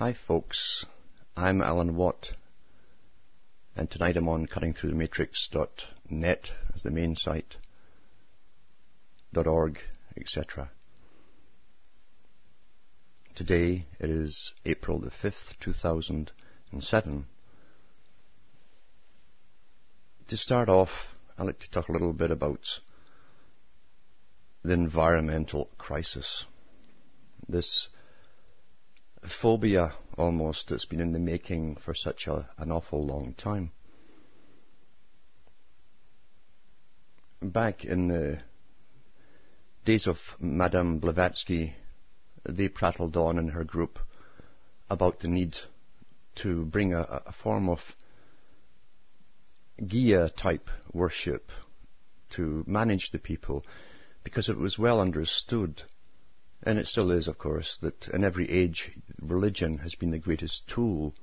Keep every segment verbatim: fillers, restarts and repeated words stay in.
Hi folks, I'm Alan Watt, and tonight I'm on cutting through the matrix dot net as the main site, .org, et cetera. Today it is April the fifth, two thousand seven. To start off, I'd like to talk a little bit about the environmental crisis. This phobia, almost, that's been in the making for such a, an awful long time. Back in the days of Madame Blavatsky, they prattled on in her group about the need to bring a, a form of Gaia-type worship to manage the people, because it was well understood, and it still is, of course, that in every age, religion has been the greatest tool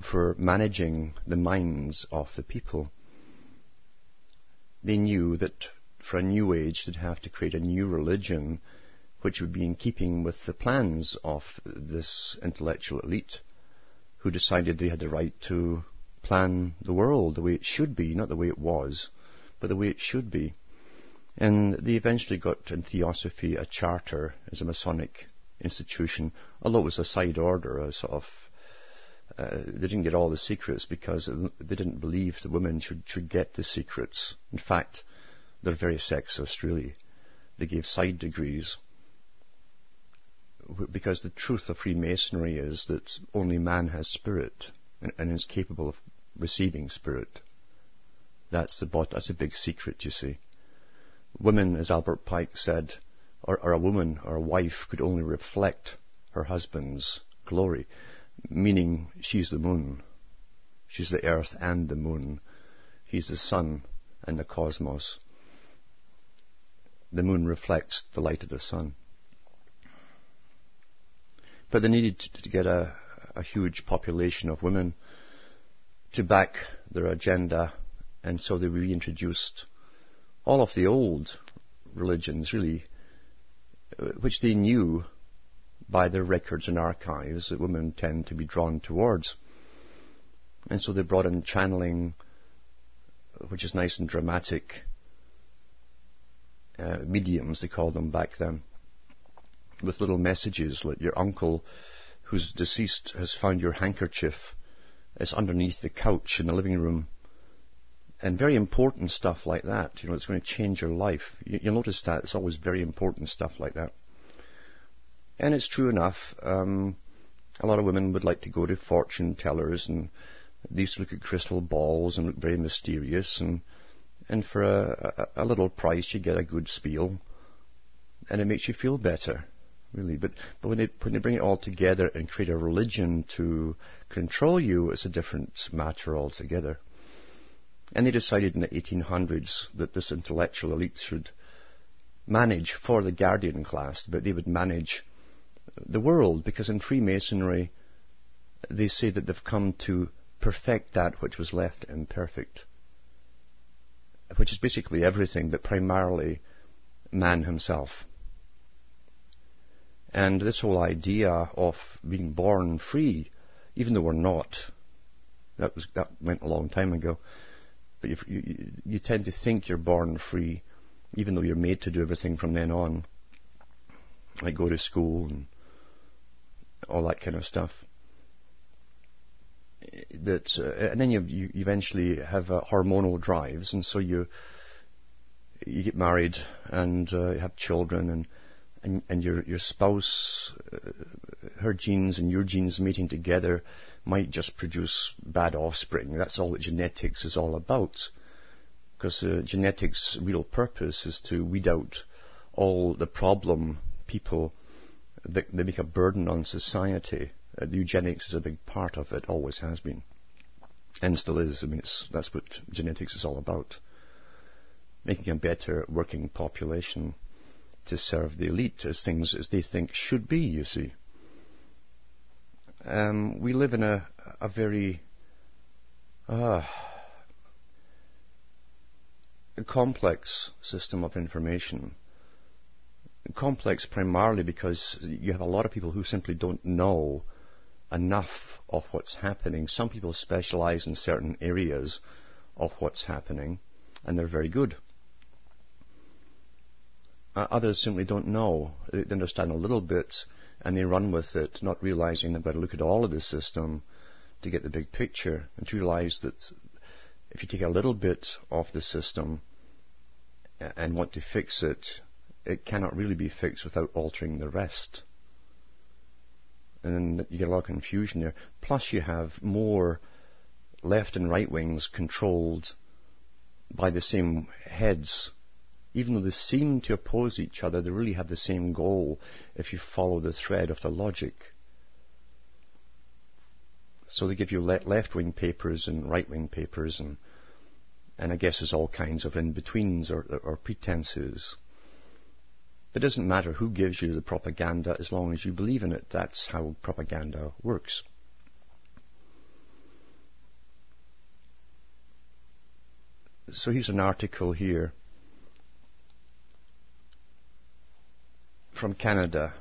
for managing the minds of the people. They knew that for a new age, they'd have to create a new religion, which would be in keeping with the plans of this intellectual elite, who decided they had the right to plan the world the way it should be, not the way it was, but the way it should be. And they eventually got, in Theosophy, a charter as a Masonic institution, although it was a side order, a sort of, uh, they didn't get all the secrets because they didn't believe the women should, should get the secrets. In fact, they're very sexist, really. They gave side degrees, because the truth of Freemasonry is that only man has spirit and, and is capable of receiving spirit. That's the bot. That's a big secret, you see. Women, as Albert Pike said, or, or a woman or a wife could only reflect her husband's glory, meaning she's the moon. She's the earth and the moon. He's the sun and the cosmos. The moon reflects the light of the sun. But they needed to, to get a, a huge population of women to back their agenda, and so they reintroduced all of the old religions, really, which they knew by their records and archives that women tend to be drawn towards. And so they brought in channeling, which is nice and dramatic, uh, mediums, they called them back then, with little messages like, your uncle who's deceased has found your handkerchief. It's underneath the couch in the living room. And very important stuff like that, you know, it's going to change your life. You, you'll notice that it's always very important stuff like that. And it's true enough. Um, a lot of women would like to go to fortune tellers, and they used to look at crystal balls and look very mysterious. And and for a, a, a little price, you get a good spiel, and it makes you feel better, really. But but when they when they bring it all together and create a religion to control you, it's a different matter altogether. And they decided in the eighteen hundreds that this intellectual elite should manage for the guardian class, but they would manage the world, because in Freemasonry they say that they've come to perfect that which was left imperfect, which is basically everything, but primarily man himself. And this whole idea of being born free, even though we're not, that was that went a long time ago. But you, you, you tend to think you're born free, even though you're made to do everything from then on, like go to school and all that kind of stuff. That uh, and then you, you eventually have uh, hormonal drives, and so you you get married and uh, you have children, and and, and your your spouse, uh, her genes and your genes mating together might just produce bad offspring. That's all that genetics is all about, because uh, genetics' real purpose is to weed out all the problem people that they make a burden on society. Uh, eugenics is a big part of it, always has been, and still is. I mean, it's, that's what genetics is all about, making a better working population to serve the elite as things as they think should be, you see. Um, we live in a, a very uh, a complex system of information. Complex primarily because you have a lot of people who simply don't know enough of what's happening. Some people specialize in certain areas of what's happening, and they're very good. Uh, others simply don't know. They understand a little bit, and they run with it, not realizing they've got to look at all of the system to get the big picture, and to realize that if you take a little bit off the system and want to fix it, it cannot really be fixed without altering the rest. And then you get a lot of confusion there. Plus you have more left and right wings controlled by the same heads. Even though they seem to oppose each other, they really have the same goal if you follow the thread of the logic. So they give you left-wing papers and right-wing papers, and and I guess there's all kinds of in-betweens or, or pretenses. It doesn't matter who gives you the propaganda as long as you believe in it. That's how propaganda works. So here's an article here from Canada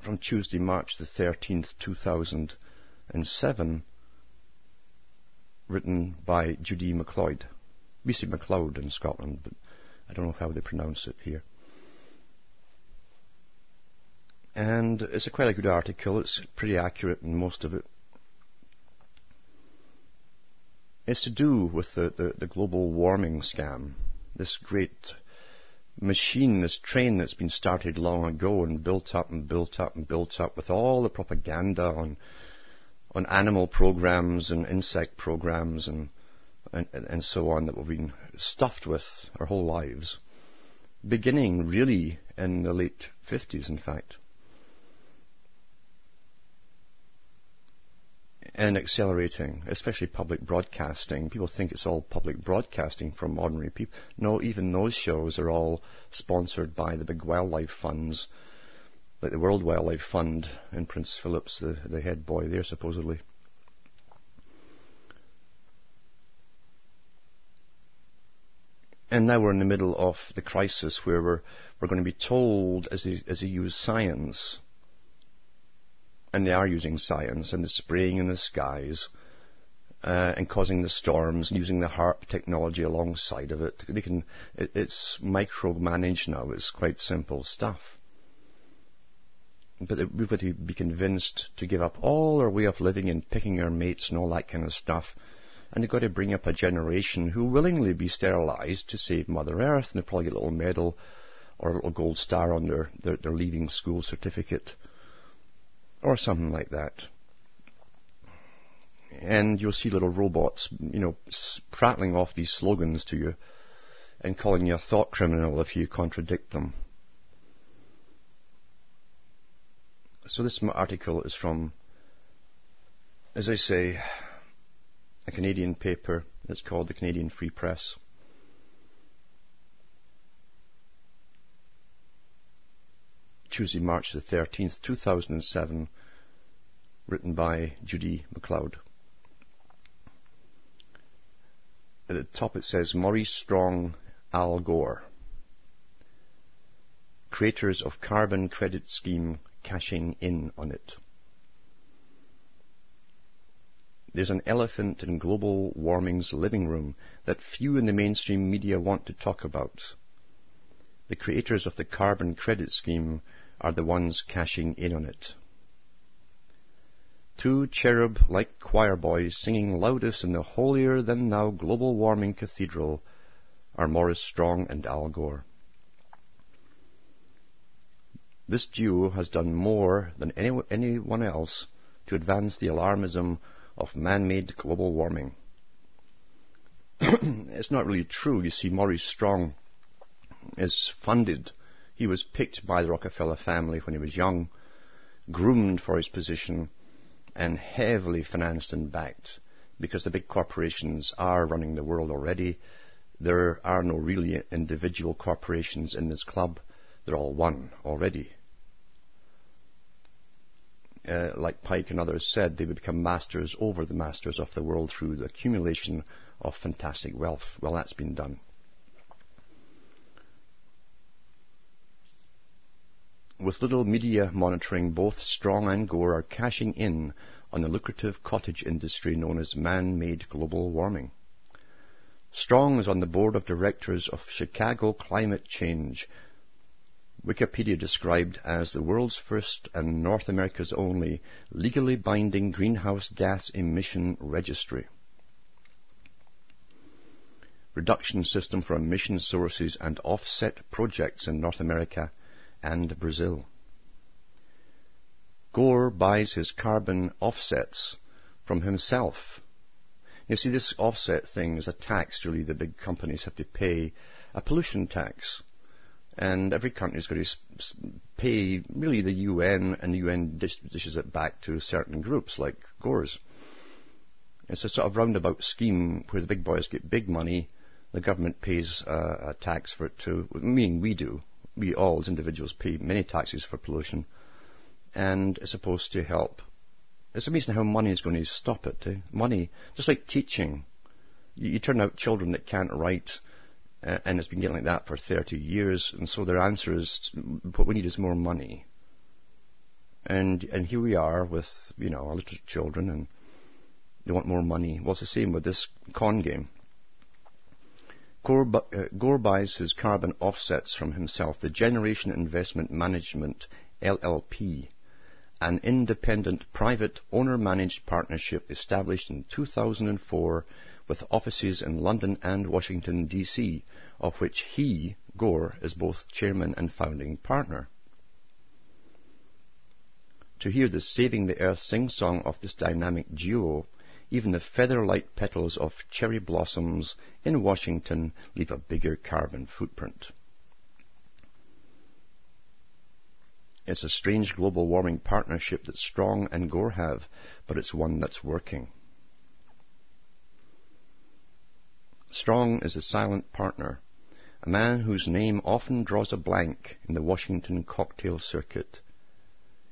from Tuesday, March the thirteenth, two thousand seven, written by Judy McLeod. We say McLeod in Scotland, but I don't know how they pronounce it here. And it's a quite a good article. It's pretty accurate in most of it. It's to do with the, the, the global warming scam. This great machine, this train that's been started long ago and built up and built up and built up with all the propaganda on on animal programs and insect programs and and, and so on that we've been stuffed with our whole lives, beginning really in the late fifties, in fact, and accelerating, especially public broadcasting. People think it's all public broadcasting from ordinary people. No, even those shows are all sponsored by the big wildlife funds, like the World Wildlife Fund and Prince Philip's, the, the head boy there, supposedly. And now we're in the middle of the crisis where we're, we're going to be told, as they, as they use science, and they are using science, and the spraying in the skies uh, and causing the storms, using the HAARP technology alongside of it. They can, it, it's micromanaged now. It's quite simple stuff. But we've got to be convinced to give up all our way of living and picking our mates and all that kind of stuff. And they've got to bring up a generation who willingly be sterilized to save Mother Earth, and they'll probably get a little medal or a little gold star on their, their, their leaving school certificate or something like that. And you'll see little robots, you know, prattling off these slogans to you and calling you a thought criminal if you contradict them. So this article is from, as I say, a Canadian paper. It's called the Canadian Free Press. Tuesday, March the thirteenth, two thousand seven, written by Judy McLeod. At the top it says, Maurice Strong, Al Gore, creators of carbon credit scheme cashing in on it. There's an elephant in global warming's living room that few in the mainstream media want to talk about. The creators of the carbon credit scheme are the ones cashing in on it. Two cherub-like choir boys singing loudest in the holier-than-thou global warming cathedral are Maurice Strong and Al Gore. This duo has done more than any, anyone else to advance the alarmism of man-made global warming. It's not really true. You see, Maurice Strong is funded. He was picked by the Rockefeller family when he was young, groomed for his position, and heavily financed and backed, because the big corporations are running the world already. There are no really individual corporations in this club. They're all one already. Uh, like Pike and others said, they would become masters over the masters of the world through the accumulation of fantastic wealth. Well, that's been done. With little media monitoring, both Strong and Gore are cashing in on the lucrative cottage industry known as man-made global warming. Strong is on the board of directors of Chicago Climate Change, Wikipedia described as the world's first and North America's only legally binding greenhouse gas emission registry. Reduction system for emission sources and offset projects in North America and Brazil. Gore buys his carbon offsets from himself. You see, this offset thing is a tax, really. The big companies have to pay a pollution tax. And every country is going to pay, really, the U N, and the U N dish, dishes it back to certain groups like Gore's. It's a sort of roundabout scheme where the big boys get big money, the government pays uh, a tax for it too, meaning we do. We all, as individuals, pay many taxes for pollution, and it's supposed to help. It's amazing how money is going to stop it. Eh? Money, just like teaching. You, you turn out children that can't write, uh, and it's been getting like that for thirty years, and so their answer is, what we need is more money. And and here we are with, you know, our little children, and they want more money. Well, it's the same with this con game. Gore, bu- uh, Gore buys his carbon offsets from himself, the Generation Investment Management, L L P, an independent private owner-managed partnership established in two thousand four with offices in London and Washington, D C, of which he, Gore, is both chairman and founding partner. To hear the Saving the Earth sing-song of this dynamic duo, even the feather-light petals of cherry blossoms in Washington leave a bigger carbon footprint. It's a strange global warming partnership that Strong and Gore have, but it's one that's working. Strong is a silent partner, a man whose name often draws a blank in the Washington cocktail circuit.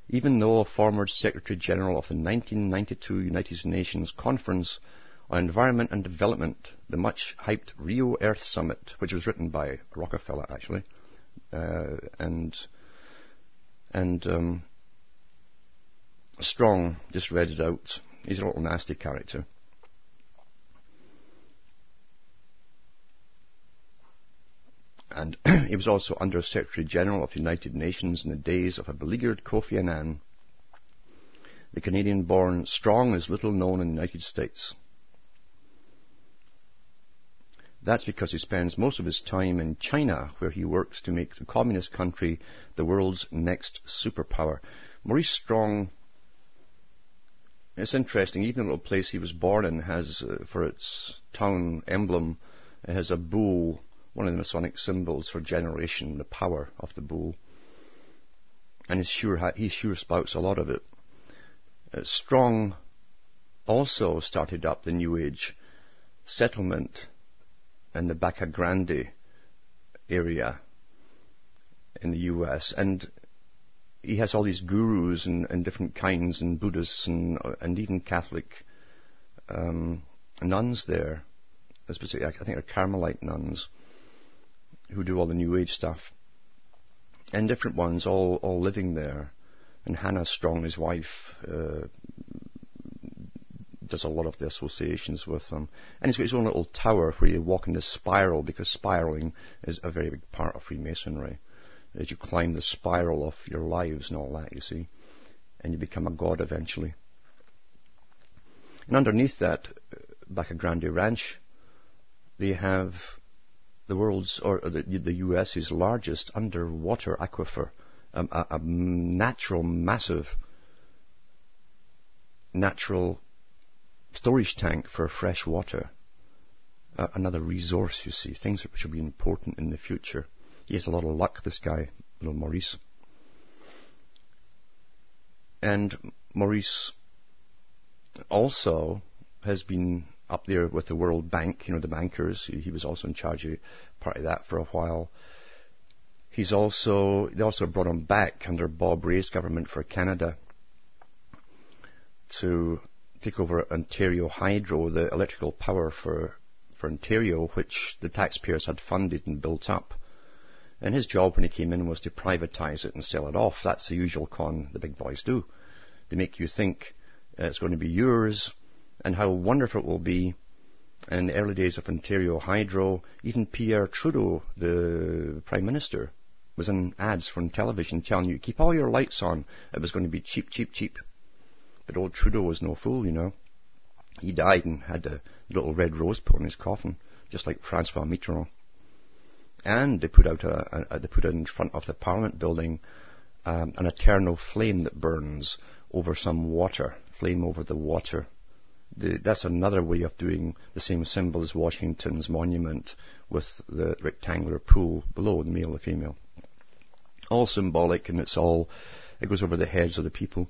Even though a former Secretary General of the nineteen ninety-two United Nations Conference on Environment and Development, the much-hyped Rio Earth Summit, which was written by Rockefeller, actually, uh, and and um, Strong just read it out. He's a little nasty character. And he was also Under-Secretary General of the United Nations in the days of a beleaguered Kofi Annan. The Canadian-born Strong is little known in the United States. That's because he spends most of his time in China, where he works to make the communist country the world's next superpower. Maurice Strong, it's interesting, even the little place he was born in has, uh, for its town emblem, it has a bull, one of the Masonic symbols for generation, the power of the bull. And he sure, ha- he sure spouts a lot of it. Uh, Strong also started up the New Age settlement in the Baca Grande area in the U S. And he has all these gurus and, and different kinds, and Buddhists and, and even Catholic um, nuns there. Specifically, I think they're Carmelite nuns who do all the New Age stuff, and different ones all, all living there. And Hannah Strong, his wife, uh, does a lot of the associations with them. And he's got his own little tower where you walk in this spiral, because spiraling is a very big part of Freemasonry, as you climb the spiral of your lives and all that, you see, and you become a god eventually. And underneath that Baca Grande Ranch, they have the world's, or the, the U S's largest underwater aquifer, um, a, a natural, massive, natural storage tank for fresh water. Uh, another resource, you see, things which will be important in the future. He has a lot of luck, this guy, little Maurice. And Maurice also has been up there with the World Bank, you know, the bankers. He, he was also in charge of part of that for a while. He's also, they also brought him back under Bob Rae's government for Canada to take over Ontario Hydro, the electrical power for, for Ontario, which the taxpayers had funded and built up. And his job when he came in was to privatize it and sell it off. That's the usual con the big boys do. They make you think it's going to be yours and how wonderful it will be. And in the early days of Ontario Hydro, even Pierre Trudeau, the Prime Minister, was in ads from television telling you, keep all your lights on. It was going to be cheap, cheap, cheap. But old Trudeau was no fool, you know. He died and had a little red rose put on his coffin, just like Francois Mitterrand. And they put out a, a, they put out in front of the Parliament building um, an eternal flame that burns over some water, flame over the water. The, that's another way of doing the same symbol as Washington's monument with the rectangular pool below, the male, the female. All symbolic, and it's all, it goes over the heads of the people.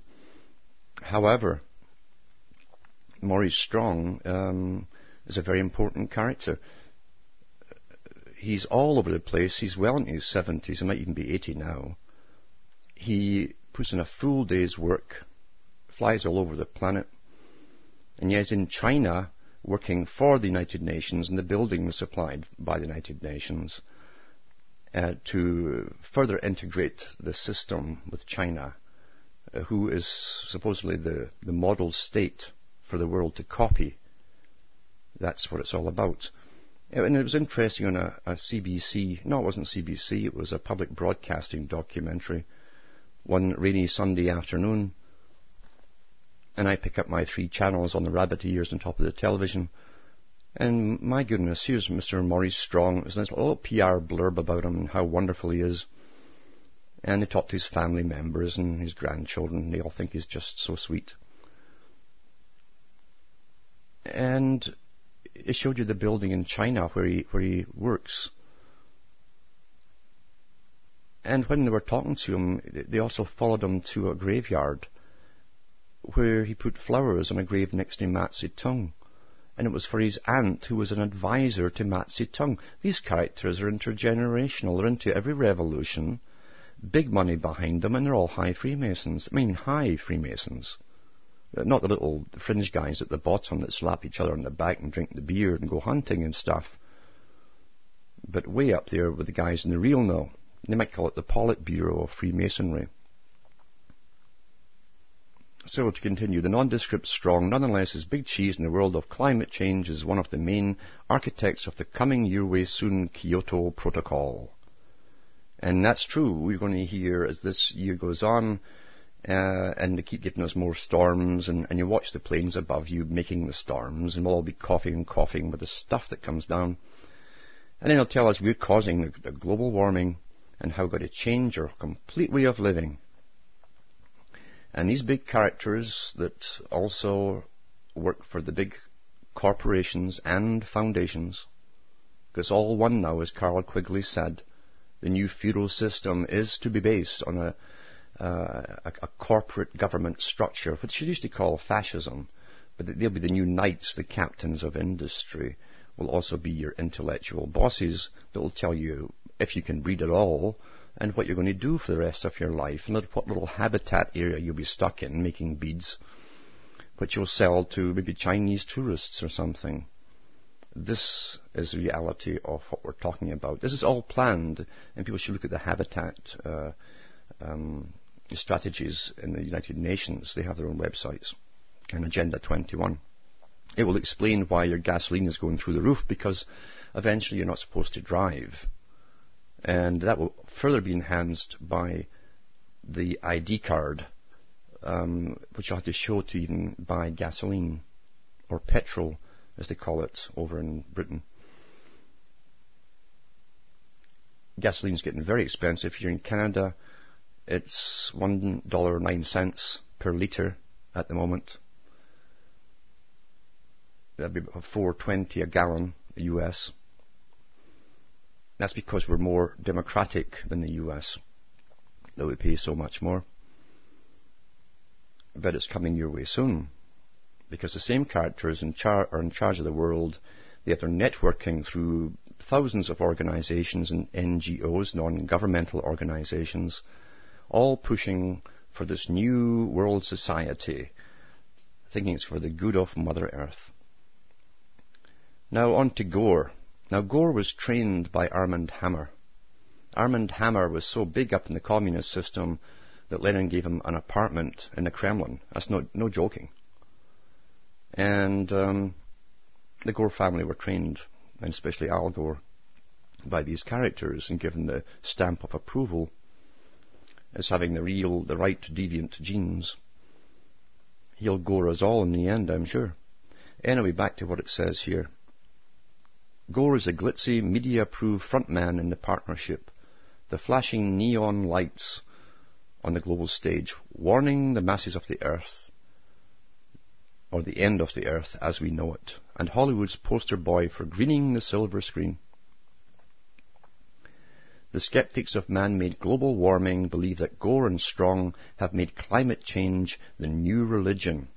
However, Maurice Strong um, is a very important character. He's all over the place. He's well into his seventies. He might even be eighty now. He puts in a full day's work, flies all over the planet, and yes, in China, working for the United Nations and the buildings supplied by the United Nations uh, to further integrate the system with China, uh, who is supposedly the, the model state for the world to copy. That's what it's all about. And it was interesting on a, a C B C, no, it wasn't C B C, it was a public broadcasting documentary, one rainy Sunday afternoon, and I pick up my three channels on the rabbit ears on top of the television, and my goodness, here's Mister Maurice Strong. There's this little P R blurb about him and how wonderful he is, and they talk to his family members and his grandchildren, and they all think he's just so sweet. And it showed you the building in China where he where he works. And when they were talking to him, they also followed him to a graveyard where he put flowers on a grave next to Mao Zedong. And it was for his aunt, who was an advisor to Mao Zedong. These characters are intergenerational. They're into every revolution. Big money behind them, and they're all high Freemasons. I mean, high Freemasons. Not the little fringe guys at the bottom that slap each other on the back and drink the beer and go hunting and stuff. But way up there with the guys in the real know. They might call it the Politburo of Freemasonry. So to continue, the nondescript Strong nonetheless is big cheese in the world of climate change, is one of the main architects of the coming your way soon Kyoto Protocol. And that's true. We're going to hear as this year goes on, Uh, and they keep giving us more storms, and, and you watch the planes above you making the storms, and we'll all be coughing and coughing with the stuff that comes down. And then they'll tell us we're causing the, the global warming and how we've got to change our complete way of living. And these big characters that also work for the big corporations and foundations, because all one now, as Carol Quigley said, the new feudal system is to be based on a Uh, a, a corporate government structure, which you used to call fascism, but they'll be the new knights, the captains of industry, will also be your intellectual bosses that will tell you if you can breed at all and what you're going to do for the rest of your life and what little habitat area you'll be stuck in making beads, which you'll sell to maybe Chinese tourists or something. This is the reality of what we're talking about. This is all planned, and people should look at the habitat uh, um strategies in the United Nations. They have their own websites and Agenda twenty-one. It will explain why your gasoline is going through the roof, because eventually you're not supposed to drive, and that will further be enhanced by the I D card, um, which you'll have to show to even buy gasoline, or petrol as they call it over in Britain. Gasoline's getting very expensive here in Canada. It's one dollar and nine cents per litre at the moment. That'd be four dollars and twenty cents a gallon, the U S. That's because we're more democratic than the U S, though we pay so much more. But it's coming your way soon, because the same characters in char- are in charge of the world. They have their networking through thousands of organizations and N G Os, non-governmental organizations, all pushing for this new world society, thinking it's for the good of Mother Earth. Now on to Gore. Now Gore was trained by Armand Hammer, Armand Hammer was so big up in the communist system that Lenin gave him an apartment in the Kremlin. That's no, no joking. And um, the Gore family were trained, and especially Al Gore, by these characters and given the stamp of approval as having the real, the right deviant genes. He'll gore us all in the end, I'm sure. Anyway, back to what it says here. Gore is a glitzy, media-approved frontman in the partnership. The flashing neon lights on the global stage, warning the masses of the earth, or the end of the earth as we know it, and Hollywood's poster boy for greening the silver screen. The skeptics of man-made global warming believe that Gore and Strong have made climate change the new religion.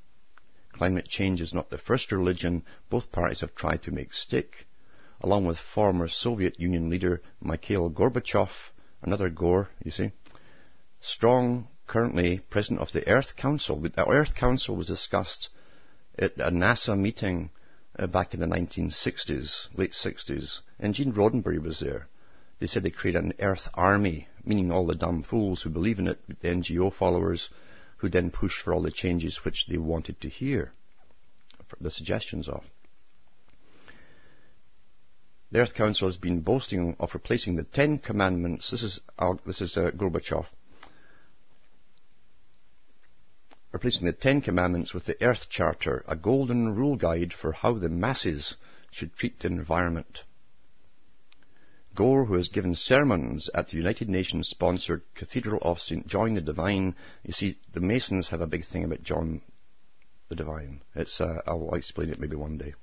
Climate change is not the first religion both parties have tried to make stick. Along with former Soviet Union leader Mikhail Gorbachev, another Gore, you see, Strong, currently president of the Earth Council. The Earth Council was discussed at a NASA meeting uh, back in the nineteen sixties, late sixties, and Gene Roddenberry was there. They said they created an Earth Army, meaning all the dumb fools who believe in it, the N G O followers, who then push for all the changes which they wanted to hear, for the suggestions of. The Earth Council has been boasting of replacing the Ten Commandments. This is, uh, this is uh, Gorbachev. Replacing the Ten Commandments with the Earth Charter, a golden rule guide for how the masses should treat the environment. Gore, who has given sermons at the United Nations-sponsored Cathedral of Saint John the Divine. You see, the Masons have a big thing about John the Divine. It's uh, I'll explain it maybe one day.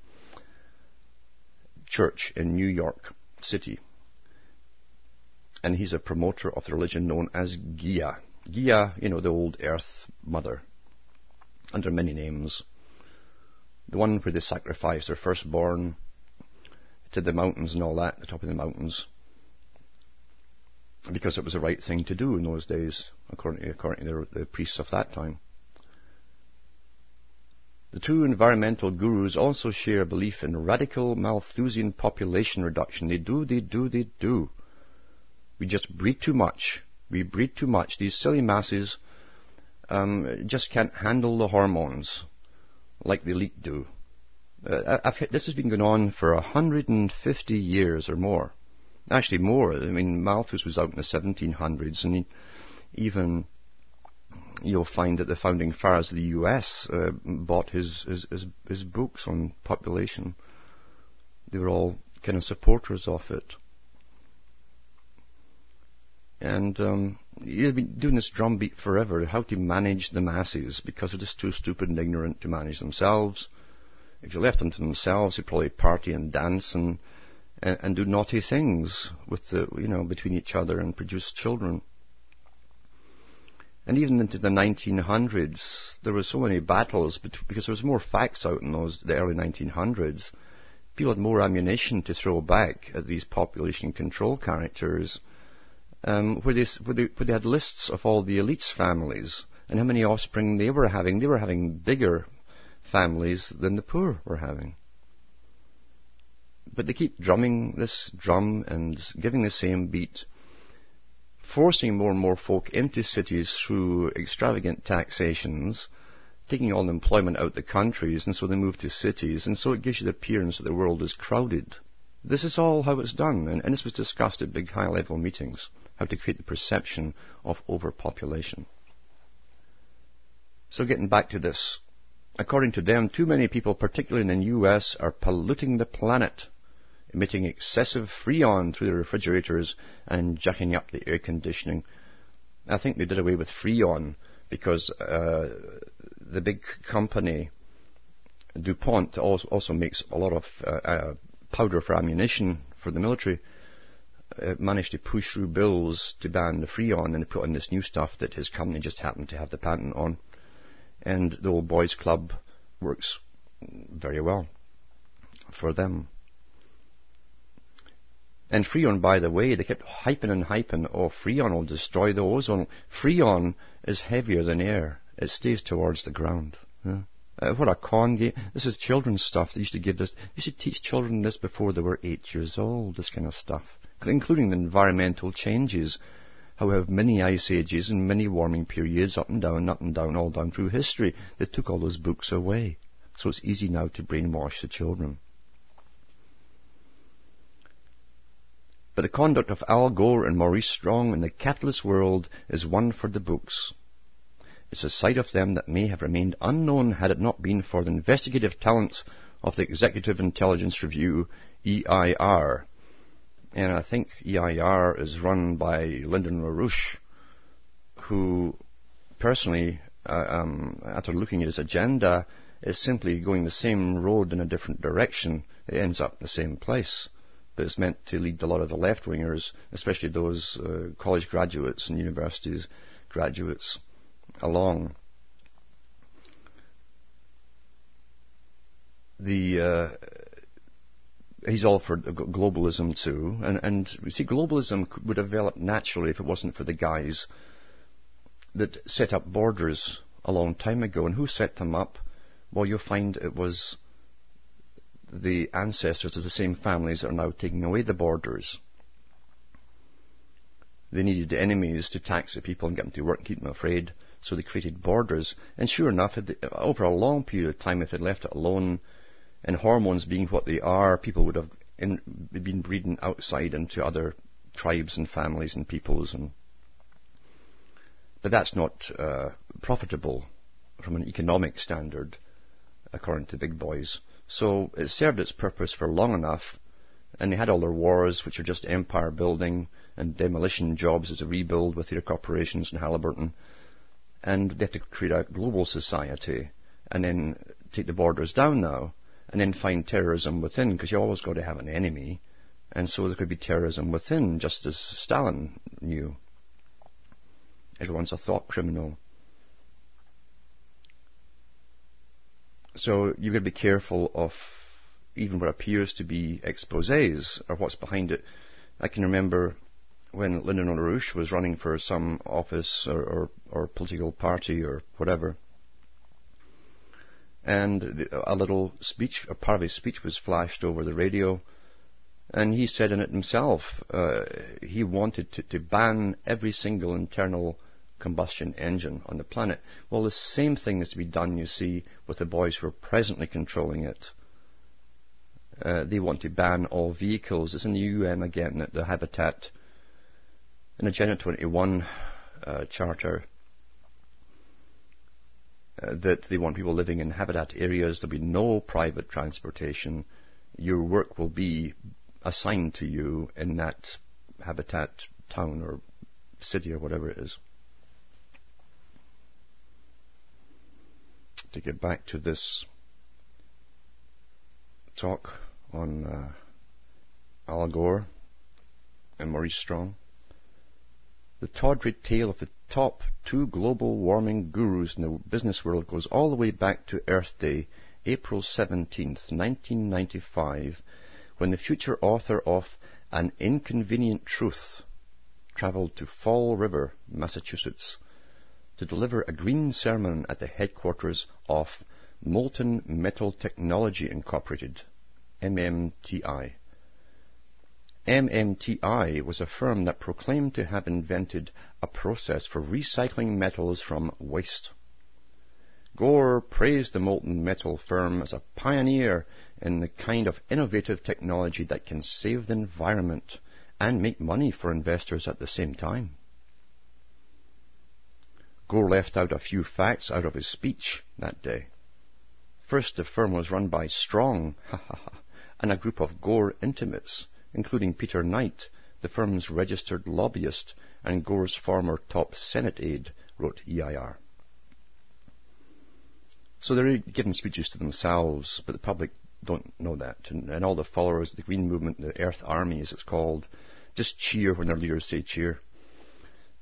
Church in New York City. And he's a promoter of the religion known as Gaia. Gaia, you know, the old Earth Mother, under many names. The one where they sacrifice their firstborn to the mountains and all that, the top of the mountains, because it was the right thing to do in those days, according to, according to the, the priests of that time. The two environmental gurus also share a belief in radical Malthusian population reduction. They do, they do, they do. We just breed too much. We breed too much. These silly masses um, just can't handle the hormones like the elite do. Uh, I've, this has been going on for one hundred fifty years or more. Actually more. I mean, Malthus was out in the seventeen hundreds, and he, even you'll find that the founding fathers of the U S uh, bought his, his, his, his books on population. They were all kind of supporters of it. And um, you've been doing this drumbeat forever, how to manage the masses, because they're just too stupid and ignorant to manage themselves. If you left them to themselves, they'd probably party and dance and, and and do naughty things with the, you know, between each other and produce children. And even into the nineteen hundreds, there were so many battles between, because there was more facts out in those the early nineteen hundreds. People had more ammunition to throw back at these population control characters. Um, where, they, where, they, where they had lists of all the elites' families and how many offspring they were having. They were having bigger families than the poor were having. But they keep drumming this drum and giving the same beat, forcing more and more folk into cities through extravagant taxations, taking all employment out of the countries, and so they move to cities, and so it gives you the appearance that the world is crowded. This is all how it's done, and, and this was discussed at big high-level meetings, how to create the perception of overpopulation. So getting back to this, according to them, too many people, particularly in the U S, are polluting the planet, emitting excessive Freon through the refrigerators and jacking up the air conditioning. I think they did away with Freon because uh, the big company, DuPont, also, also makes a lot of uh, uh, powder for ammunition for the military. It managed to push through bills to ban the Freon, and they put on this new stuff that his company just happened to have the patent on, and the old boys club works very well for them. And Freon, by the way, they kept hyping and hyping, oh, Freon will destroy the ozone. Freon is heavier than air. It stays towards the ground. Yeah. Uh, what a con game. This is children's stuff. They used to give this. They used to teach children this before they were eight years old, this kind of stuff. including the environmental changes, how we have many ice ages and many warming periods, up and down, up and down, all down through history, that took all those books away. So it's easy now to brainwash the children. But the conduct of Al Gore and Maurice Strong in the capitalist world is one for the books. It's a side of them that may have remained unknown had it not been for the investigative talents of the Executive Intelligence Review, E I R. And I think E I R is run by Lyndon LaRouche, who personally, uh, um, after looking at his agenda, is simply going the same road in a different direction. It ends up in the same place. But it's meant to lead a lot of the left-wingers, especially those uh, college graduates and universities graduates, along. The uh, he's all for globalism too, and and you see, globalism would develop naturally if it wasn't for the guys that set up borders a long time ago. And who set them up? Well, you'll find it was the ancestors of the same families that are now taking away the borders. They needed the enemies to tax the people and get them to work and keep them afraid, so they created borders. And sure enough, over a long period of time, if they'd left it alone, and hormones being what they are, people would have in, been breeding outside into other tribes and families and peoples. And but that's not uh, profitable from an economic standard, according to the big boys. So it served its purpose for long enough, and they had all their wars, which are just empire building and demolition jobs as a rebuild with their corporations in Halliburton. And they have to create a global society and then take the borders down now, and then find terrorism within, because you always got to have an enemy. And so there could be terrorism within, just as Stalin knew. Everyone's a thought criminal. So you've got to be careful of even what appears to be exposés or what's behind it. I can remember when Lyndon LaRouche was running for some office or, or, or political party or whatever, and a little speech, a part of his speech was flashed over the radio, and he said in it himself, uh, he wanted to, to ban every single internal combustion engine on the planet. Well, the same thing is to be done, you see, with the boys who are presently controlling it. Uh, they want to ban all vehicles. It's in the U N again, at the Habitat, in Agenda twenty-one uh, Charter, uh, that they want people living in habitat areas. There'll be no private transportation. Your work will be assigned to you in that habitat town or city or whatever it is. To get back to this talk on uh, Al Gore and Maurice Strong. The tawdry tale of the top two global warming gurus in the business world goes all the way back to Earth Day, April seventeenth, nineteen ninety-five, when the future author of An Inconvenient Truth traveled to Fall River, Massachusetts, to deliver a green sermon at the headquarters of Molten Metal Technology Incorporated, M M T I. M M T I was a firm that proclaimed to have invented a process for recycling metals from waste. Gore praised the Molten Metal firm as a pioneer in the kind of innovative technology that can save the environment and make money for investors at the same time. Gore left out a few facts out of his speech that day. First, the firm was run by Strong and a group of Gore intimates, including Peter Knight, the firm's registered lobbyist and Gore's former top Senate aide, wrote E I R. So they're giving speeches to themselves, but the public don't know that. And, and all the followers of the Green Movement, the Earth Army as it's called, just cheer when their leaders say cheer.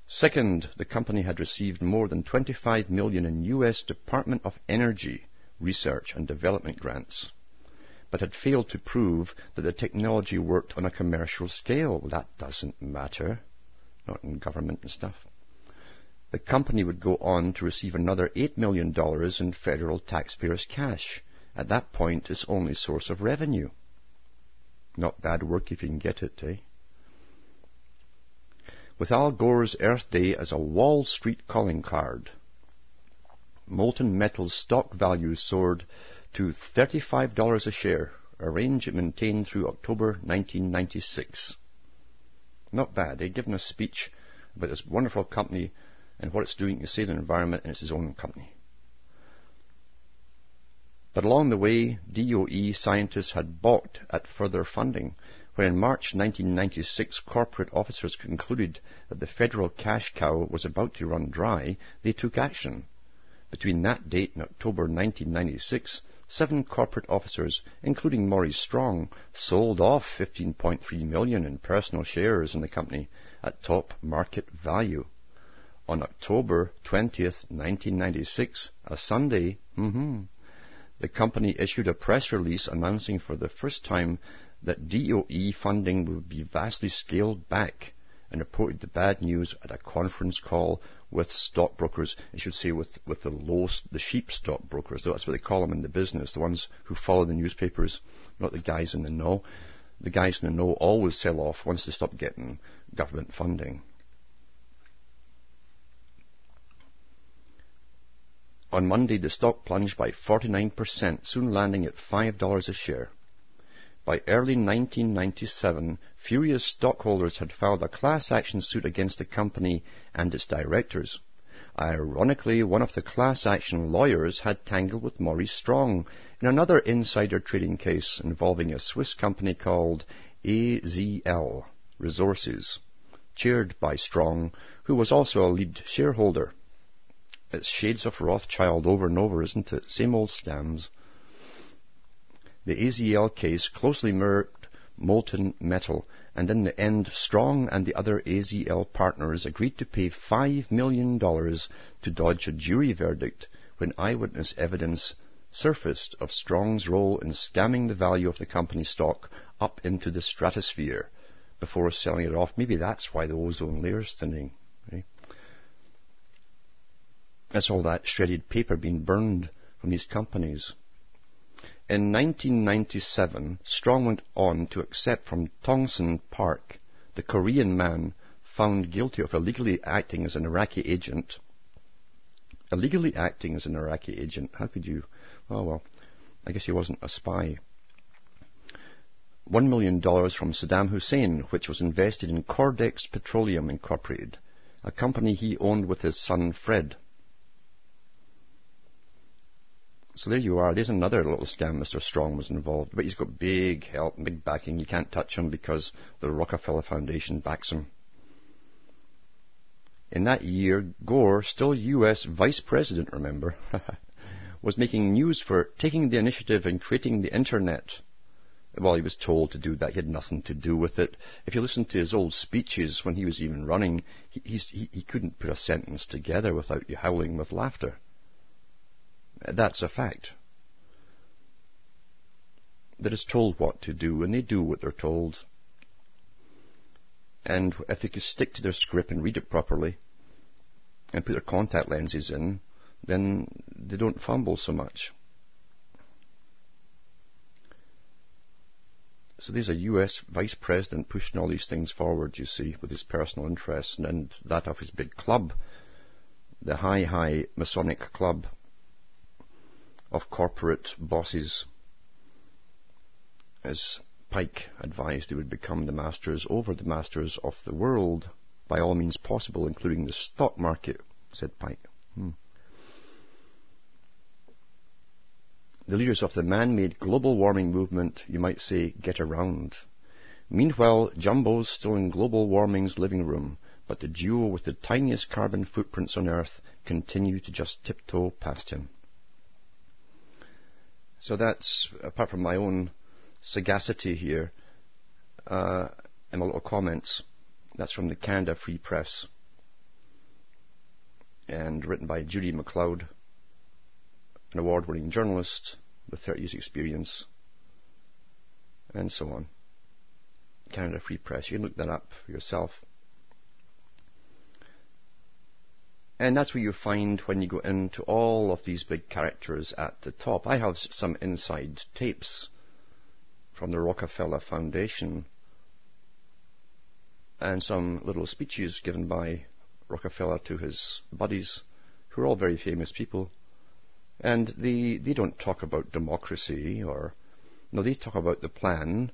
Second, the company had received more than twenty-five million dollars in U S Department of Energy research and development grants, but had failed to prove that the technology worked on a commercial scale. That doesn't matter, not in government and stuff. The company would go on to receive another eight million dollars in federal taxpayers' cash. At that point, its only source of revenue. Not bad work if you can get it, eh? with Al Gore's Earth Day as a Wall Street calling card. Molten metal's stock value soared to thirty-five dollars a share, a range it maintained through October nineteen ninety-six. Not bad. They'd given a speech about this wonderful company and what it's doing to save the environment, and it's his own company. But along the way, D O E scientists had balked at further funding, when in March nineteen ninety-six corporate officers concluded that the federal cash cow was about to run dry. They took action. Between that date and October nineteen ninety-six, seven corporate officers, including Maurice Strong, sold off fifteen point three million dollars in personal shares in the company at top market value. On October twentieth, nineteen ninety-six, a Sunday, mm-hmm, the company issued a press release announcing for the first time that D O E funding would be vastly scaled back, and reported the bad news at a conference call with stockbrokers. It should say with, with the low, the sheep stockbrokers. That's what they call them in the business, the ones who follow the newspapers, not the guys in the know. The guys in the know always sell off once they stop getting government funding. On Monday, the stock plunged by forty-nine percent, soon landing at five dollars a share. By early nineteen ninety-seven, furious stockholders had filed a class action suit against the company and its directors. Ironically, one of the class action lawyers had tangled with Maurice Strong in another insider trading case involving a Swiss company called A Z L Resources, chaired by Strong, who was also a lead shareholder. It's shades of Rothschild over and over, isn't it? Same old scams. The A Z L case closely mirrored molten metal, and in the end, Strong and the other A Z L partners agreed to pay five million dollars to dodge a jury verdict when eyewitness evidence surfaced of Strong's role in scamming the value of the company stock up into the stratosphere before selling it off. Maybe that's why the ozone layer's thinning, right? That's all that shredded paper being burned from these companies. In nineteen ninety-seven, Strong went on to accept from Tongson Park, the Korean man found guilty of illegally acting as an Iraqi agent. Illegally acting as an Iraqi agent? How could you? Oh, well, I guess he wasn't a spy. One million dollars from Saddam Hussein, which was invested in Cordex Petroleum Incorporated, a company he owned with his son Fred. So there you are. There's another little scam Mister Strong was involved. But he's got big help and big backing. You can't touch him because the Rockefeller Foundation backs him. In that year, Gore, still U S Vice President, remember, was making news for taking the initiative in creating the Internet. Well, he was told to do that. He had nothing to do with it. If you listen to his old speeches when he was even running, he, he's, he, he couldn't put a sentence together without you howling with laughter. That's a fact. They're just told what to do, and they do what they're told. And if they can stick to their script and read it properly, and put their contact lenses in, then they don't fumble so much. So there's a U S vice president pushing all these things forward, you see, with his personal interests and that of his big club, the High High Masonic Club of corporate bosses, as Pike advised they would become the masters over the masters of the world by all means possible, including the stock market, said Pike. Hmm. The leaders of the man-made global warming movement, you might say, get around. Meanwhile, Jumbo's still in global warming's living room, but the duo with the tiniest carbon footprints on Earth continue to just tiptoe past him. So that's, apart from my own sagacity here, uh, and my little comments, that's from the Canada Free Press, and written by Judy McLeod, an award-winning journalist with thirty years experience, and so on. Canada Free Press, you can look that up for yourself. And that's what you find when you go into all of these big characters at the top. I have some inside tapes from the Rockefeller Foundation and some little speeches given by Rockefeller to his buddies, who are all very famous people. And they, they don't talk about democracy, or... No, they talk about the plan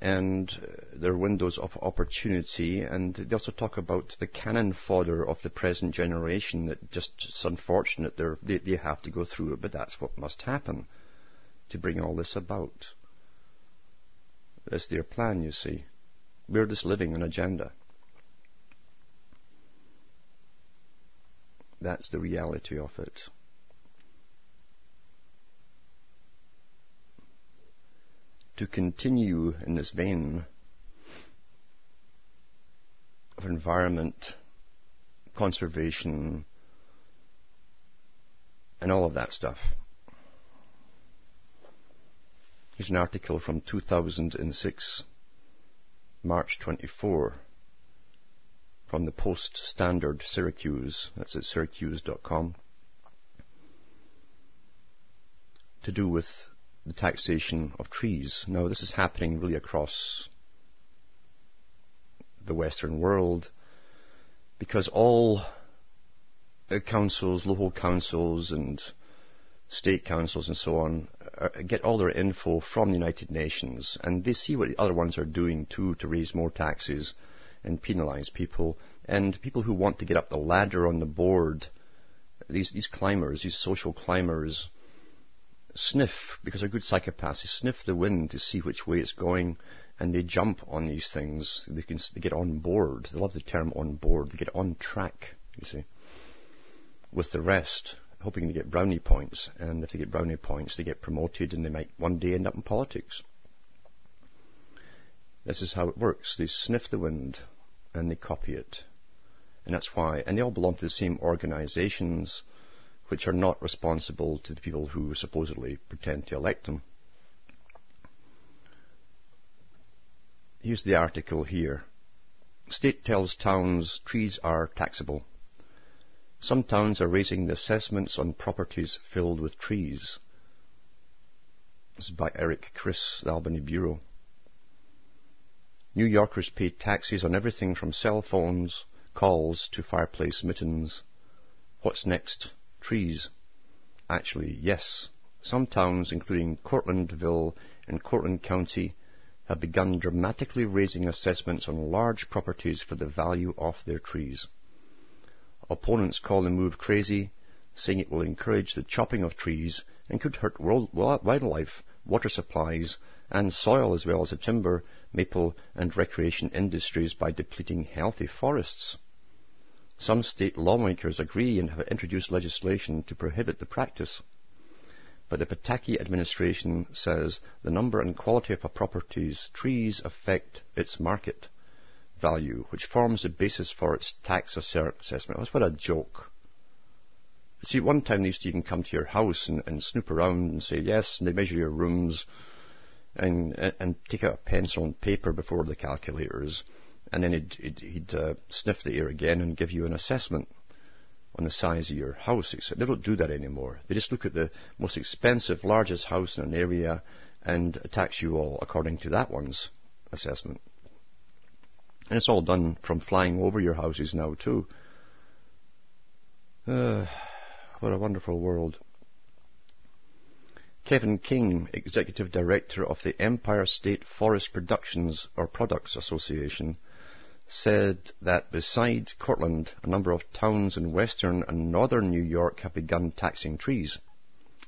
and their windows of opportunity, and they also talk about the cannon fodder of the present generation, that just it's unfortunate they're, they, they have to go through it, but that's what must happen to bring all this about. That's their plan, you see. We're just living an agenda. That's the reality of it. To continue in this vein of environment, conservation, and all of that stuff. Here's an article from two thousand six, March twenty-fourth, from the Post Standard Syracuse, that's at syracuse dot com, to do with the taxation of trees. Now, this is happening really across the Western world, because all uh, councils, local councils and state councils and so on uh, get all their info from the United Nations, and they see what the other ones are doing too, to raise more taxes and penalize people. And people who want to get up the ladder on the board, these, these climbers, these social climbers, sniff, because they're good psychopaths, they sniff the wind to see which way it's going, and they jump on these things. They can they get on board. They love the term on board. They get on track, you see, with the rest, hoping to get brownie points. And if they get brownie points, they get promoted, and they might one day end up in politics. This is how it works. They sniff the wind, and they copy it. And that's why, and they all belong to the same organizations, which are not responsible to the people who supposedly pretend to elect them. Here's the article here. State tells towns trees are taxable. Some towns are raising the assessments on properties filled with trees. This is by Eric Chris, the Albany Bureau. New Yorkers pay taxes on everything from cell phones, calls, to fireplace mittens. What's next? Trees. Actually, yes. Some towns, including Cortlandville and Cortland County, have begun dramatically raising assessments on large properties for the value of their trees. Opponents call the move crazy, saying it will encourage the chopping of trees and could hurt world wildlife, water supplies, and soil, as well as the timber, maple, and recreation industries, by depleting healthy forests. Some state lawmakers agree and have introduced legislation to prohibit the practice. But the Pataki administration says the number and quality of a property's trees affect its market value, which forms the basis for its tax assessment. That's what a joke. See, one time they used to even come to your house and, and snoop around and say, yes, and they measure your rooms and, and, and take out a pencil and paper before the calculators. And then he'd, he'd, he'd uh, sniff the air again and give you an assessment on the size of your house. Except they don't do that anymore. They just look at the most expensive, largest house in an area and tax you all according to that one's assessment. And it's all done from flying over your houses now too. Uh, what a wonderful world. Kevin King, Executive Director of the Empire State Forest Productions or Products Association, said that beside Cortland, a number of towns in western and northern New York have begun taxing trees.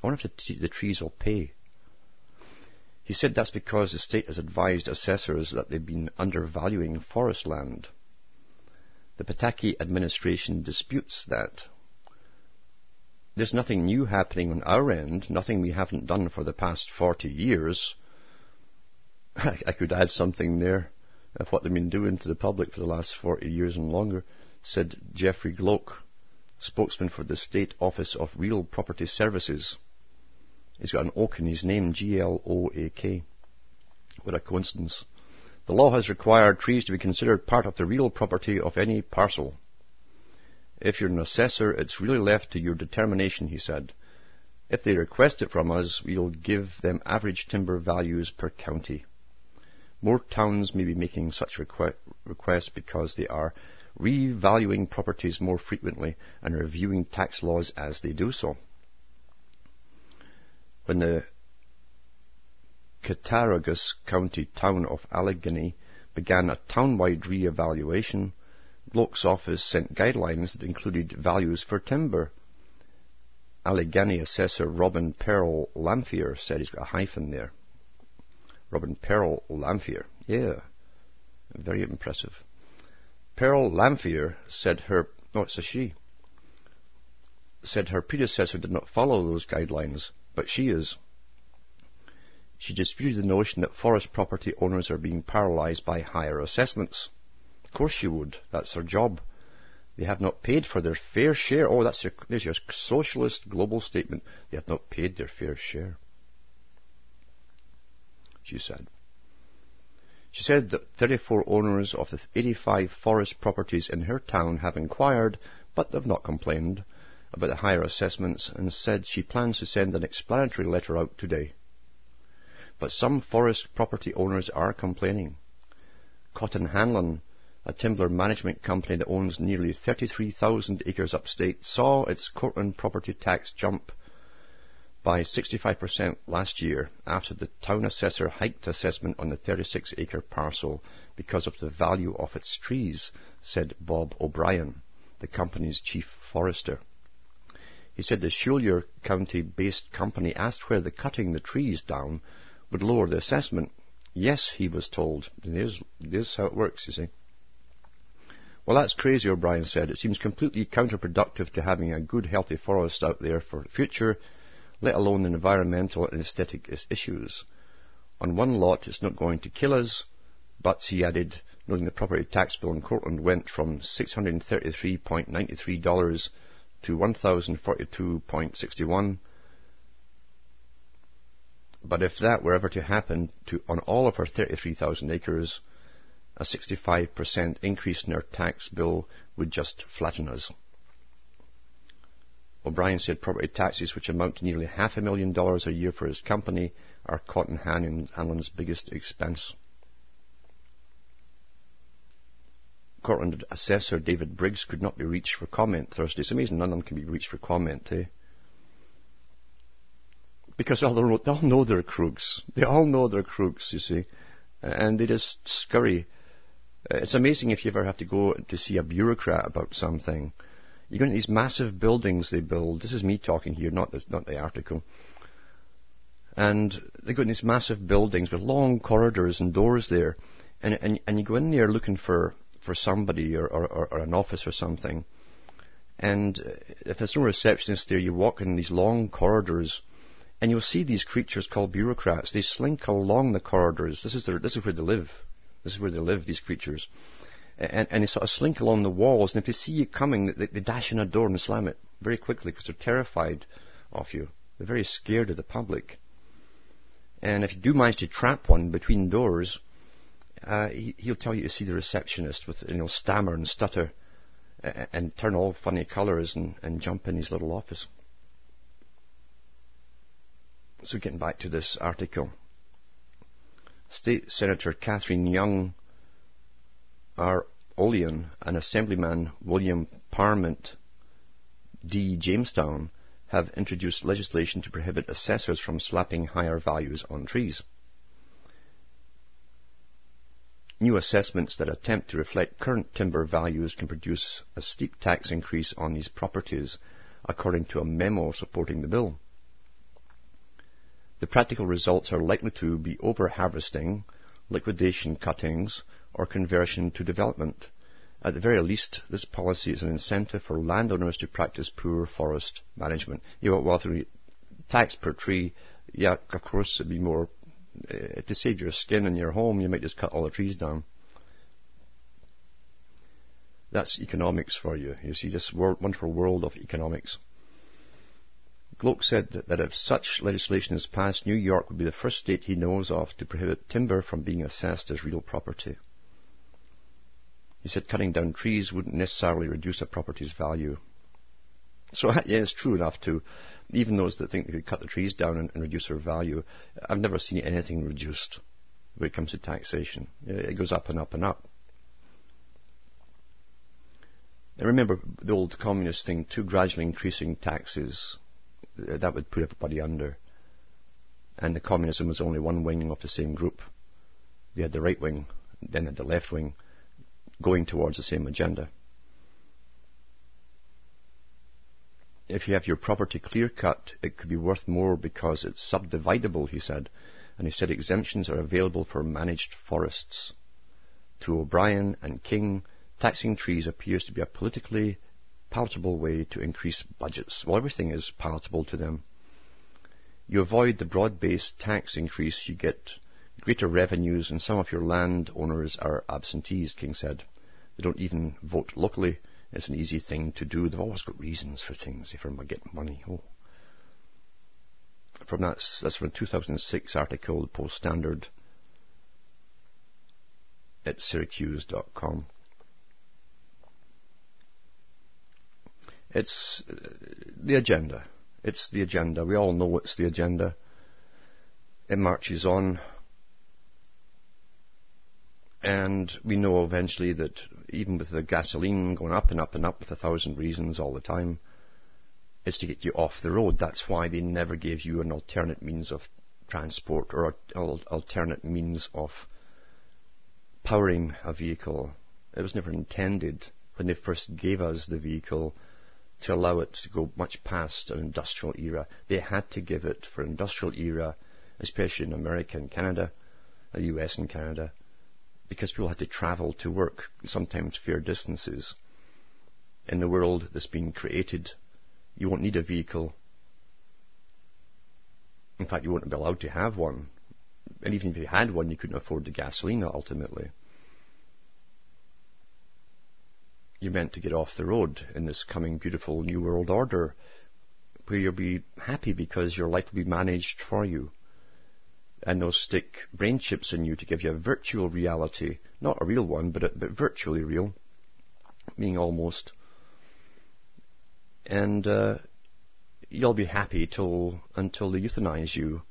I wonder if the, t- the trees will pay. He said that's because the state has advised assessors that they've been undervaluing forest land. The Pataki administration disputes that. There's nothing new happening on our end, nothing we haven't done for the past forty years. I, I could add something there of what they've been doing to the public for the last forty years and longer, said Jeffrey Gloak, spokesman for the State Office of Real Property Services. He's got an oak in his name, G L O A K. What a coincidence. The law has required trees to be considered part of the real property of any parcel. If you're an assessor, it's really left to your determination, he said. If they request it from us, we'll give them average timber values per county. More towns may be making such requ- requests because they are revaluing properties more frequently and reviewing tax laws as they do so. When the Cattaraugus County town of Allegheny began a town-wide re-evaluation, Glock's office sent guidelines that included values for timber. Allegheny assessor Robin Pearl Lamphere said he's got a hyphen there. Robin Pearl Lamphere. Yeah. Very impressive. Pearl Lamphere said her... Oh, it's a she. Said her predecessor did not follow those guidelines, but she is. She disputed the notion that forest property owners are being paralyzed by higher assessments. Of course she would. That's her job. They have not paid for their fair share. Oh, that's your, there's your socialist global statement. They have not paid their fair share, she said. She said that thirty-four owners of the eighty-five forest properties in her town have inquired, but have not complained about the higher assessments, and said she plans to send an explanatory letter out today. But some forest property owners are complaining. Cotton Hanlon, a timber management company that owns nearly thirty-three thousand acres upstate, saw its Cortland property tax jump by sixty-five percent last year after the town assessor hiked assessment on the thirty-six acre parcel because of the value of its trees, said Bob O'Brien, the company's chief forester. He said the Schuyler County-based company asked whether the cutting the trees down would lower the assessment. Yes, he was told. There's, there's how it works, you see. Well, that's crazy, O'Brien said. It seems completely counterproductive to having a good, healthy forest out there for the future, let alone environmental and aesthetic issues. On one lot, it's not going to kill us, but, he added, noting the property tax bill in Cortland went from six hundred thirty-three dollars and ninety-three cents to one thousand forty-two dollars and sixty-one cents. But if that were ever to happen to on all of our thirty-three thousand acres, a sixty-five percent increase in our tax bill would just flatten us. O'Brien said property taxes, which amount to nearly half a million dollars a year for his company, are Cotton Hanlon's biggest expense. Cortland assessor David Briggs could not be reached for comment Thursday. It's amazing none of them can be reached for comment, eh? Because they all, they all know they're crooks. They all know they're crooks, you see. And they just scurry. It's amazing if you ever have to go to see a bureaucrat about something. You go into these massive buildings they build. This is me talking here, not the, not the article. And they go into these massive buildings with long corridors and doors there. And, and, and you go in there looking for, for somebody or, or, or an office or something. And if there's no receptionist there, you walk in these long corridors, and you'll see these creatures called bureaucrats. They slink along the corridors. This is their, this is where they live. This is where they live, these creatures. And, and they sort of slink along the walls. And if they see you coming, they, they dash in a door and slam it very quickly because they're terrified of you. They're very scared of the public. And if you do manage to trap one between doors, uh, he, he'll tell you to see the receptionist with, you know, stammer and stutter and, and turn all funny colors and, and jump in his little office. So getting back to this article, State Senator Catherine Young R. Olean and Assemblyman William Parment D. Jamestown have introduced legislation to prohibit assessors from slapping higher values on trees. New assessments that attempt to reflect current timber values can produce a steep tax increase on these properties, according to a memo supporting the bill. The practical results are likely to be over-harvesting, liquidation cuttings, or conversion to development. At the very least, this policy is an incentive for landowners to practice poor forest management. You know, well, through tax per tree, yeah, of course, it'd be more... Uh, to save your skin in your home, you might just cut all the trees down. That's economics for you. You see, this world, wonderful world of economics. Glock said that, that if such legislation is passed, New York would be the first state he knows of to prohibit timber from being assessed as real property. He said cutting down trees wouldn't necessarily reduce a property's value. So, yeah, it's true enough too. Even those that think they could cut the trees down and, and reduce their value, I've never seen anything reduced. when it comes to taxation. It goes up and up and up. Now remember the old communist thing too, gradually increasing taxes, that would put everybody under. And the communism was only one wing of the same group. They had the right wing, then had the left wing, going towards the same agenda. If you have your property clear cut, it could be worth more because it's subdividable, he said. And he said exemptions are available for managed forests. To O'Brien and King, taxing trees appears to be a politically palatable way to increase budgets. Well, everything is palatable to them. You avoid the broad-based tax increase, you get greater revenues, and some of your landowners are absentees, King said. They don't even vote locally. It's an easy thing to do. They've always got reasons for things. If I'm getting money, oh. From that, that's from a two thousand six article, the Post Standard, at Syracuse dot com. It's the agenda. It's the agenda. We all know it's the agenda. It marches on. And we know eventually that even with the gasoline going up and up and up with a thousand reasons all the time, it's to get you off the road. That's why they never gave you an alternate means of transport or an alternate means of powering a vehicle. It was never intended when they first gave us the vehicle to allow it to go much past an industrial era. They had to give it for industrial era, especially in America and Canada, the U S and Canada, because people had to travel to work, sometimes fair distances. In the world that's been created, you won't need a vehicle. In fact, you won't be allowed to have one. And even if you had one, you couldn't afford the gasoline ultimately. You're meant to get off the road in this coming beautiful new world order where you'll be happy because your life will be managed for you. And they'll stick brain chips in you to give you a virtual reality, not a real one, but, a, but virtually real, meaning almost. And uh, you'll be happy till until they euthanize you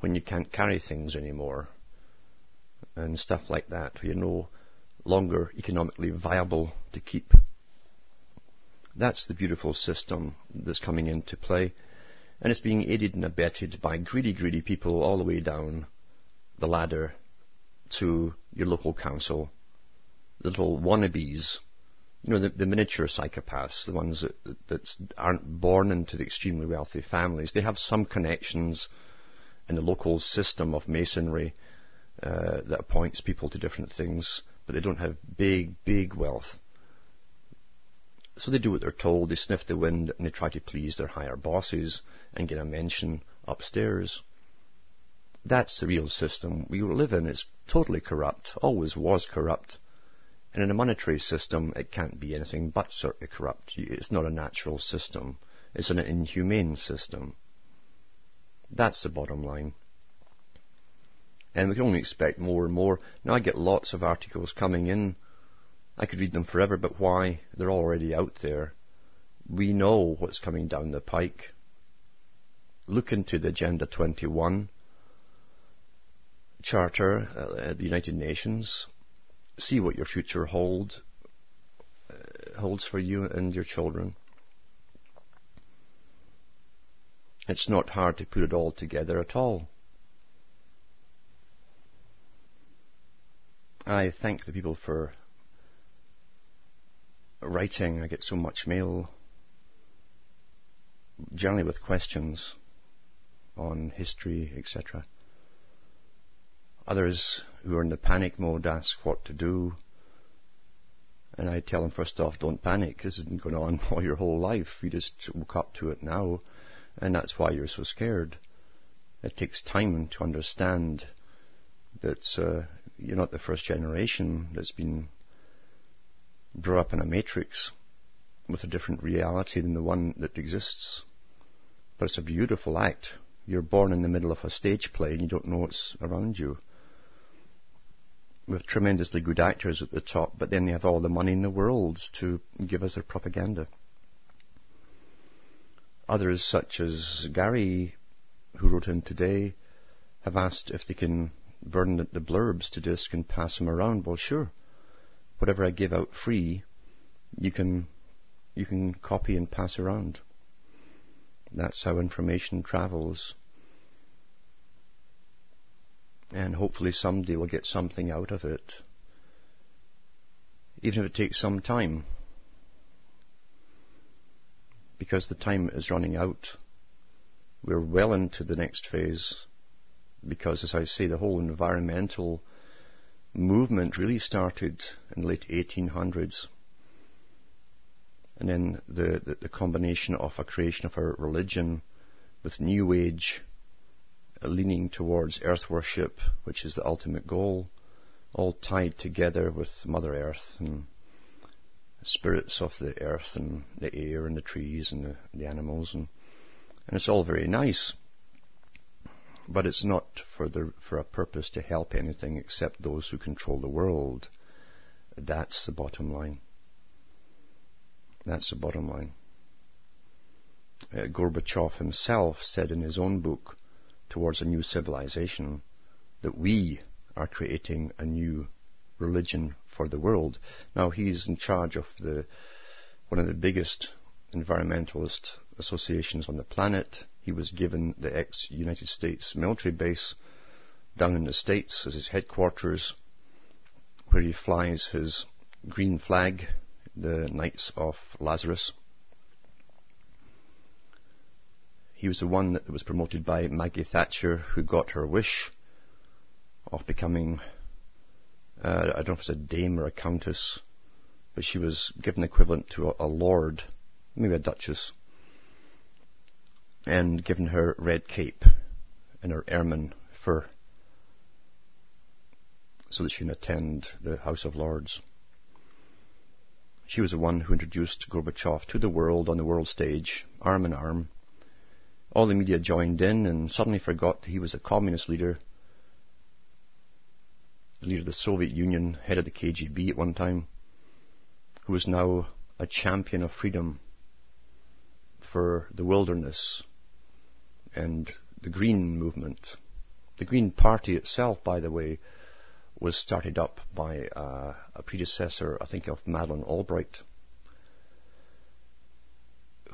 when you can't carry things anymore and stuff like that. You're no longer economically viable to keep. That's the beautiful system that's coming into play. And it's being aided and abetted by greedy, greedy people all the way down the ladder to your local council. The little wannabes, you know, the, the miniature psychopaths, the ones that, that, that aren't born into the extremely wealthy families. They have some connections in the local system of masonry uh, that appoints people to different things, but they don't have big, big wealth. So they do what they're told, they sniff the wind, and they try to please their higher bosses and get a mention upstairs. That's the real system we live in. It's totally corrupt, always was corrupt. And in a monetary system, it can't be anything but sort of corrupt. It's not a natural system. It's an inhumane system. That's the bottom line. And we can only expect more and more. Now I get lots of articles coming in. I could read them forever, but why? They're already out there. We know what's coming down the pike. Look into the Agenda twenty-one Charter at the United Nations. See what your future hold uh, holds for you and your children. It's not hard to put it all together at all. I thank the people for writing. I get so much mail, generally with questions on history, et cetera. Others who are in the panic mode ask what to do, and I tell them, first off, don't panic. This has been going on all your whole life. You just woke up to it now, and that's why you're so scared. It takes time to understand that uh, you're not the first generation that's been grow up in a matrix with a different reality than the one that exists. But it's a beautiful act. You're born in the middle of a stage play and you don't know what's around you, with tremendously good actors at the top, but then they have all the money in the world to give us their propaganda. Others, such as Gary, who wrote in today, have asked if they can burden the, the blurbs to disc and pass them around. Well, sure, whatever I give out free, you can you can copy and pass around. That's how information travels. And hopefully somebody will get something out of it, even if it takes some time, because the time is running out. We're well into the next phase, because, as I say, the whole environmental movement really started in the late eighteen hundreds, and then the, the, the combination of a creation of a religion with New Age leaning towards earth worship, which is the ultimate goal, all tied together with Mother Earth and spirits of the earth and the air and the trees and the, the animals, and, and it's all very nice, but it's not for the for a purpose to help anything except those who control the world. That's the bottom line. That's the bottom line. Uh, Gorbachev himself said in his own book, Towards a New Civilization, that we are creating a new religion for the world. Now, he's in charge of the one of the biggest environmentalist associations on the planet. He was given the ex-United States military base down in the States as his headquarters, where he flies his green flag, the Knights of Lazarus. He was the one that was promoted by Maggie Thatcher, who got her wish of becoming, uh, I don't know if it's a dame or a countess, but she was given equivalent to a, a lord, maybe a duchess, and given her red cape and her ermine fur so that she can attend the House of Lords. She was the one who introduced Gorbachev to the world on the world stage, arm in arm. All the media joined in and suddenly forgot that he was a communist leader, the leader of the Soviet Union, head of the K G B at one time, who is now a champion of freedom for the wilderness and the Green movement. The Green Party itself, by the way, was started up by uh, a predecessor, I think, of Madeleine Albright,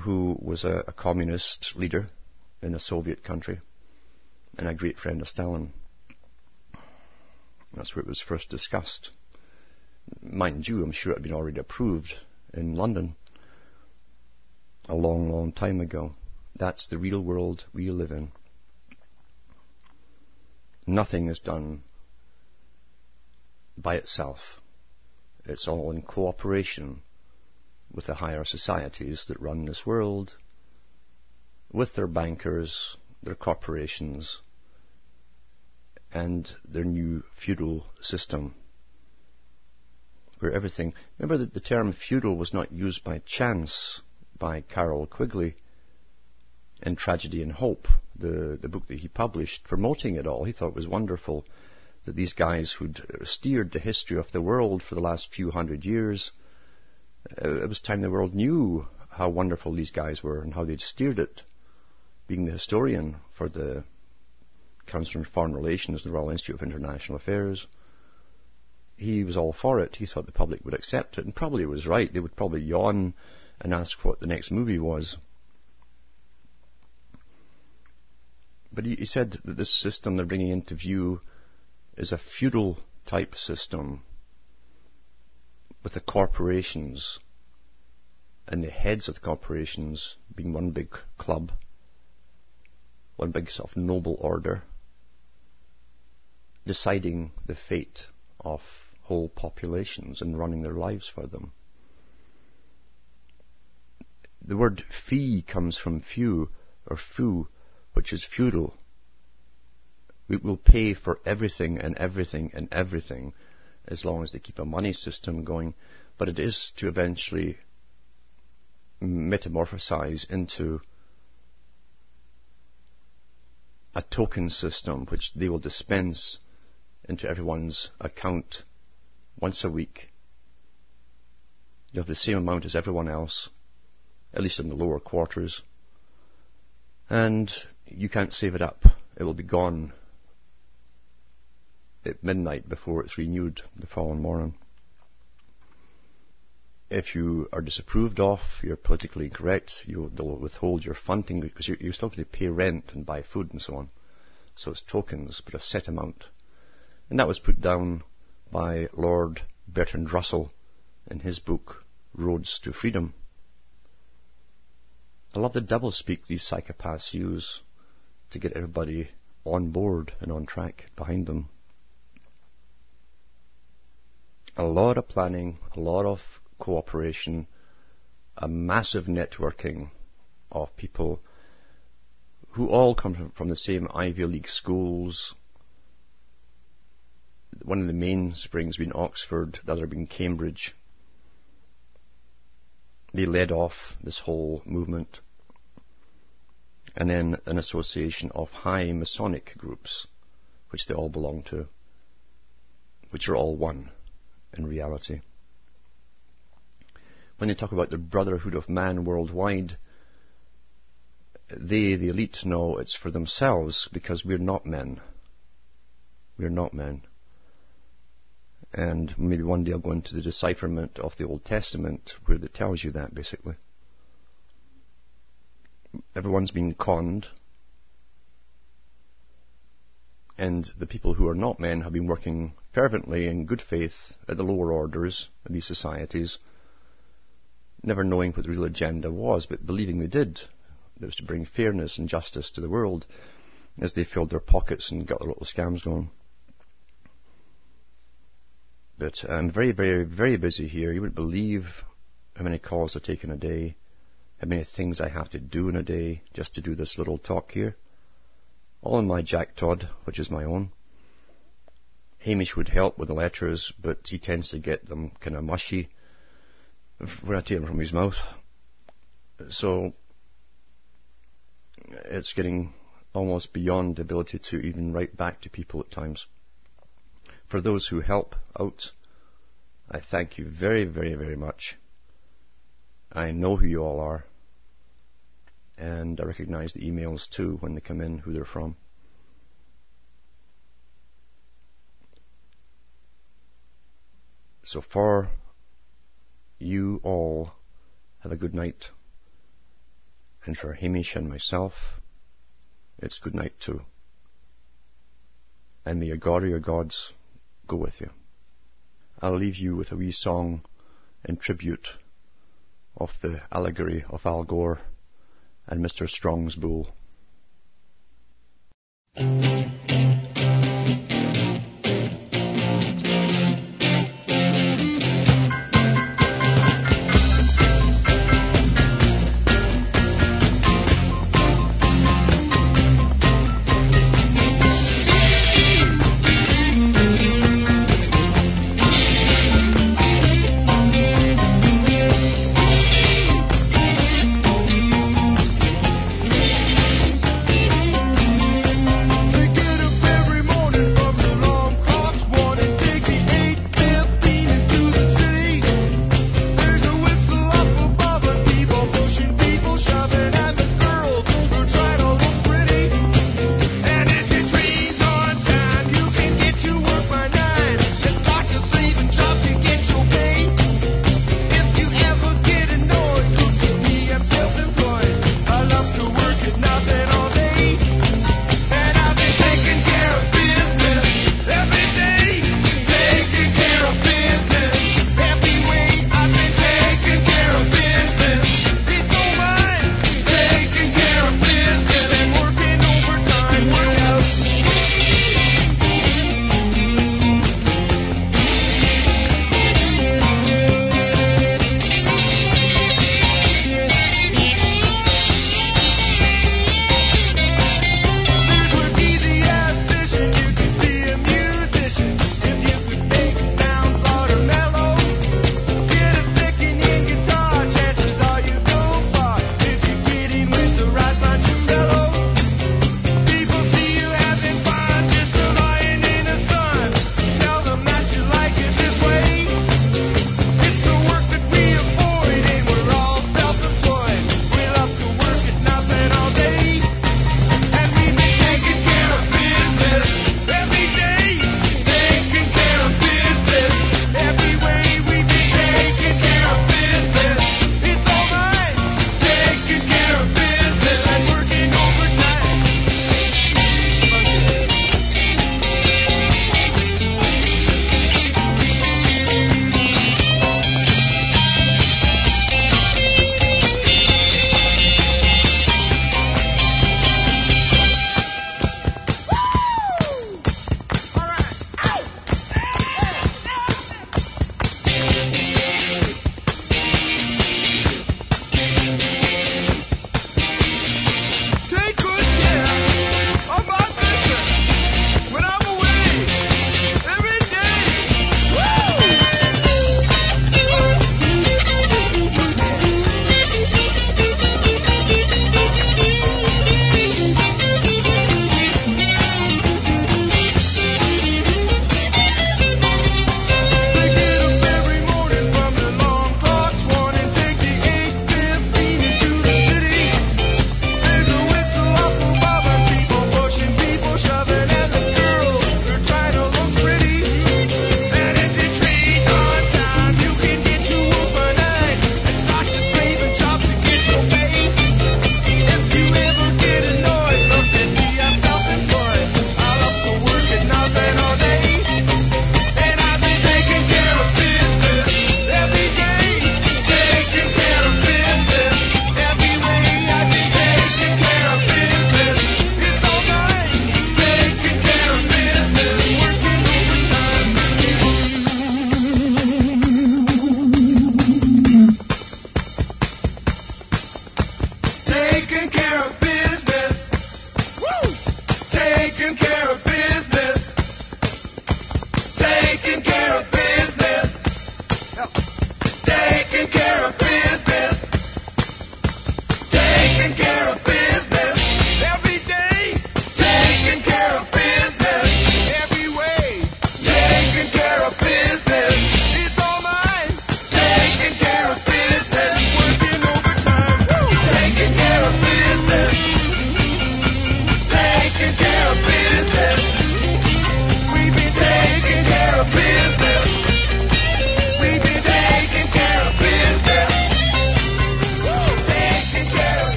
who was a, a communist leader in a Soviet country, and a great friend of Stalin. That's where it was first discussed. Mind you, I'm sure it had been already approved in London a long, long time ago. That's the real world we live in. Nothing is done by itself. It's all in cooperation with the higher societies that run this world, with their bankers, their corporations, and their new feudal system, where everything... Remember that the term feudal was not used by chance by Carol Quigley in Tragedy and Hope, the, the book that he published promoting it all. He thought it was wonderful that these guys who'd steered the history of the world for the last few hundred years, it was time the world knew how wonderful these guys were and how they'd steered it, being the historian for the Council on Foreign Relations, the Royal Institute of International Affairs. He was all for it. He thought the public would accept it, and probably was right. They would probably yawn and ask what the next movie was. But he, he said that this system they're bringing into view is a feudal type system, with the corporations and the heads of the corporations being one big club, one big sort of noble order, deciding the fate of whole populations and running their lives for them. The word fee comes from few, or fu, which is feudal. We will pay for everything and everything and everything, as long as they keep a money system going, but it is to eventually metamorphosize into a token system, which they will dispense into everyone's account once a week. You have the same amount as everyone else, at least in the lower quarters, and you can't save it up. It will be gone at midnight before it's renewed the following morning. If you are disapproved of, you're politically incorrect, you'll, they'll withhold your funding because you're, you're still going to pay rent and buy food and so on. So it's tokens, but a set amount. And that was put down by Lord Bertrand Russell in his book, Roads to Freedom. I love the doublespeak these psychopaths use to get everybody on board and on track behind them. A lot of planning, a lot of cooperation, a massive networking of people who all come from the same Ivy League schools. One of the main springs being Oxford, the other being Cambridge. They led off this whole movement. And then an association of high Masonic groups, which they all belong to, which are all one in reality. When they talk about the brotherhood of man worldwide, they, the elite, know it's for themselves, because we're not men. We're not men. And maybe one day I'll go into the decipherment of the Old Testament, where it tells you that, basically. Everyone's been conned, and the people who are not men have been working fervently in good faith at the lower orders of these societies, never knowing what the real agenda was, but believing they did. It was to bring fairness and justice to the world, as they filled their pockets and got their little scams going. But I'm very, very, very busy here. You wouldn't believe how many calls I take in a day, how many things I have to do in a day just to do this little talk here. All in my Jack Todd, which is my own. Hamish would help with the letters, but he tends to get them kind of mushy when I take them from his mouth. So it's getting almost beyond the ability to even write back to people at times. For those who help out, I thank you very, very, very much. I know who you all are, and I recognize the emails too when they come in, who they're from. So far, you all have a good night, and for Hamish and myself, it's good night too. And may your God or your gods go with you. I'll leave you with a wee song in tribute of the allegory of Al Gore and Mister Strong's bull.